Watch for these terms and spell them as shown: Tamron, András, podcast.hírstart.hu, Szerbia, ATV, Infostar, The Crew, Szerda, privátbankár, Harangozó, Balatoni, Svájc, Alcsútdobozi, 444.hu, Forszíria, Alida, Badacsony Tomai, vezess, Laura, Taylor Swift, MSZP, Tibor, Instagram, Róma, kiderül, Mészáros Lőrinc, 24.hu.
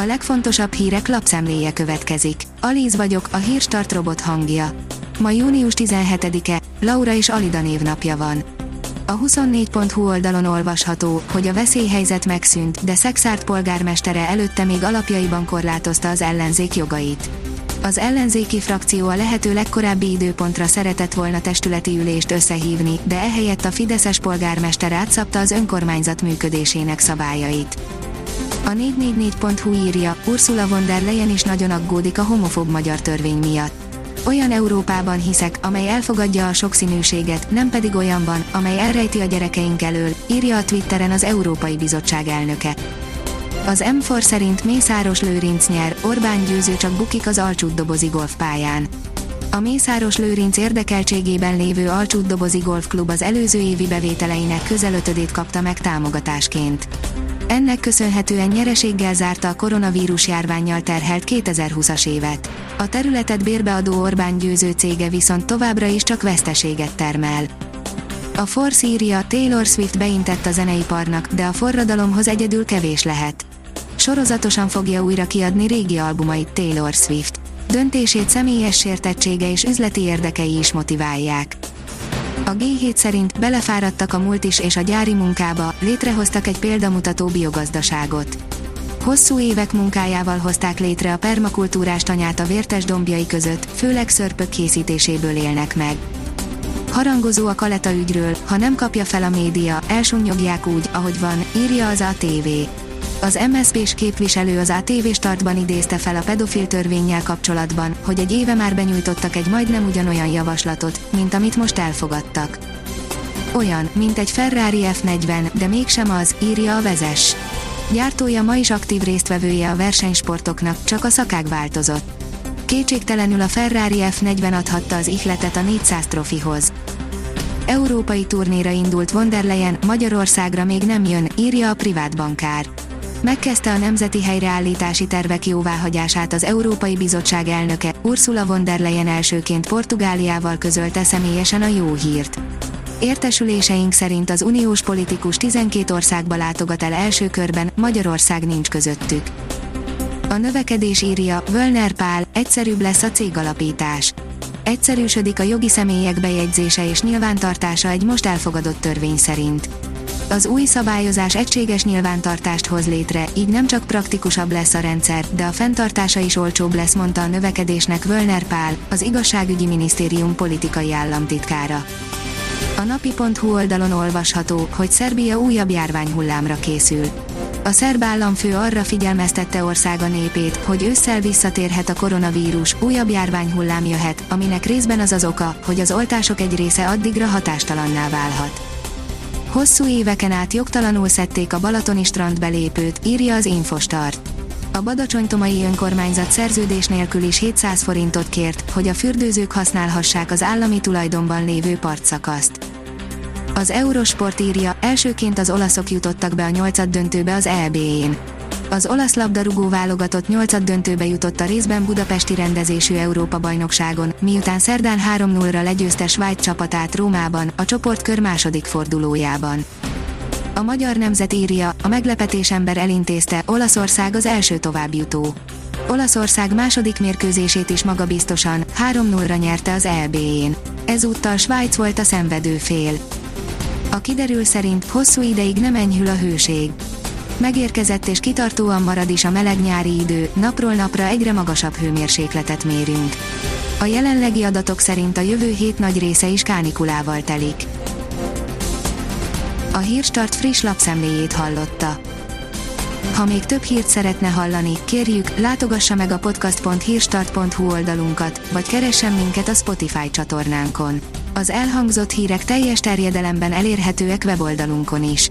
a legfontosabb hírek lapszemléje következik. Alíz vagyok, a hírstart robot hangja. Ma június 17-e, Laura és Alida névnapja van. A 24.hu oldalon olvasható, hogy a veszélyhelyzet megszűnt, de Szexárt polgármestere előtte még alapjaiban korlátozta az ellenzék jogait. Az ellenzéki frakció a lehető legkorábbi időpontra szeretett volna testületi ülést összehívni, de ehelyett a fideszes polgármester átszabta az önkormányzat működésének szabályait. A 444.hu írja, Ursula von der Leyen is nagyon aggódik a homofób magyar törvény miatt. Olyan Európában hiszek, amely elfogadja a sokszínűséget, nem pedig olyanban, amely elrejti a gyerekeink elől, írja a Twitteren az Európai Bizottság elnöke. Az M4 szerint Mészáros Lőrinc nyer, Orbán győző csak bukik az Alcsútdobozi golfpályán. A Mészáros Lőrinc érdekeltségében lévő Alcsútdobozi golfklub az előző évi bevételeinek közel 5%-át kapta meg támogatásként. Ennek köszönhetően nyereséggel zárta a koronavírus járvánnyal terhelt 2020-as évet. A területet bérbeadó Orbán győző cége viszont továbbra is csak veszteséget termel. A Forszíria, Taylor Swift beintett a zeneiparnak, de a forradalomhoz egyedül kevés lehet. Sorozatosan fogja újra kiadni régi albumait Taylor Swift. Döntését személyes sértettsége és üzleti érdekei is motiválják. A G7 szerint belefáradtak a multis és a gyári munkába, létrehoztak egy példamutató biogazdaságot. Hosszú évek munkájával hozták létre a permakultúrás tanyát a vértes dombjai között, főleg szörpök készítéséből élnek meg. Harangozó a Kaleta ügyről, ha nem kapja fel a média, elsunnyogják úgy, ahogy van, írja az ATV. Az MSZP-s képviselő az ATV startban idézte fel a pedofil törvénnyel kapcsolatban, hogy egy éve már benyújtottak egy majdnem ugyanolyan javaslatot, mint amit most elfogadtak. Olyan, mint egy Ferrari F40, de mégsem az, írja a vezess. Gyártója ma is aktív résztvevője a versenysportoknak, csak a szakág változott. Kétségtelenül a Ferrari F40 adhatta az ihletet a 400 trofihoz. Európai turnéra indult von der Leyen, Magyarországra még nem jön, írja a privátbankár. Megkezdte a nemzeti helyreállítási tervek jóváhagyását az Európai Bizottság elnöke, Ursula von der Leyen elsőként Portugáliával közölte személyesen a jó hírt. Értesüléseink szerint az uniós politikus 12 országba látogat el első körben, Magyarország nincs közöttük. A növekedés írja, Völner Pál, egyszerűbb lesz a cégalapítás. Egyszerűsödik a jogi személyek bejegyzése és nyilvántartása egy most elfogadott törvény szerint. Az új szabályozás egységes nyilvántartást hoz létre, így nem csak praktikusabb lesz a rendszer, de a fenntartása is olcsóbb lesz, mondta a növekedésnek Völner Pál, az igazságügyi minisztérium politikai államtitkára. A napi.hu oldalon olvasható, hogy Szerbia újabb járványhullámra készül. A szerb államfő arra figyelmeztette országa népét, hogy ősszel visszatérhet a koronavírus, újabb járványhullám jöhet, aminek részben az az oka, hogy az oltások egy része addigra hatástalanná válhat. Hosszú éveken át jogtalanul szedték a balatoni strand belépőt, írja az Infostar. A Badacsony Tomai önkormányzat szerződés nélkül is 700 forintot kért, hogy a fürdőzők használhassák az állami tulajdonban lévő partszakaszt. Az Eurosport írja, elsőként az olaszok jutottak be a 8-döntőbe az EB-n. Az olasz labdarúgó válogatott 8-döntőbe jutott a részben budapesti rendezésű Európa-bajnokságon, miután szerdán 3-0-ra legyőzte Svájc csapatát Rómában, a csoportkör második fordulójában. A Magyar Nemzet írja, a meglepetés ember elintézte, Olaszország az első továbbjutó. Olaszország második mérkőzését is magabiztosan, 3-0-ra nyerte az EB-n. Ezúttal Svájc volt a szenvedő fél. A kiderül szerint hosszú ideig nem enyhül a hőség. Megérkezett és kitartóan marad is a meleg nyári idő, napról napra egyre magasabb hőmérsékletet mérünk. A jelenlegi adatok szerint a jövő hét nagy része is kánikulával telik. A Hírstart friss lapszemléjét hallotta. Ha még több hírt szeretne hallani, kérjük, látogassa meg a podcast.hírstart.hu oldalunkat, vagy keressen minket a Spotify csatornánkon. Az elhangzott hírek teljes terjedelemben elérhetőek weboldalunkon is.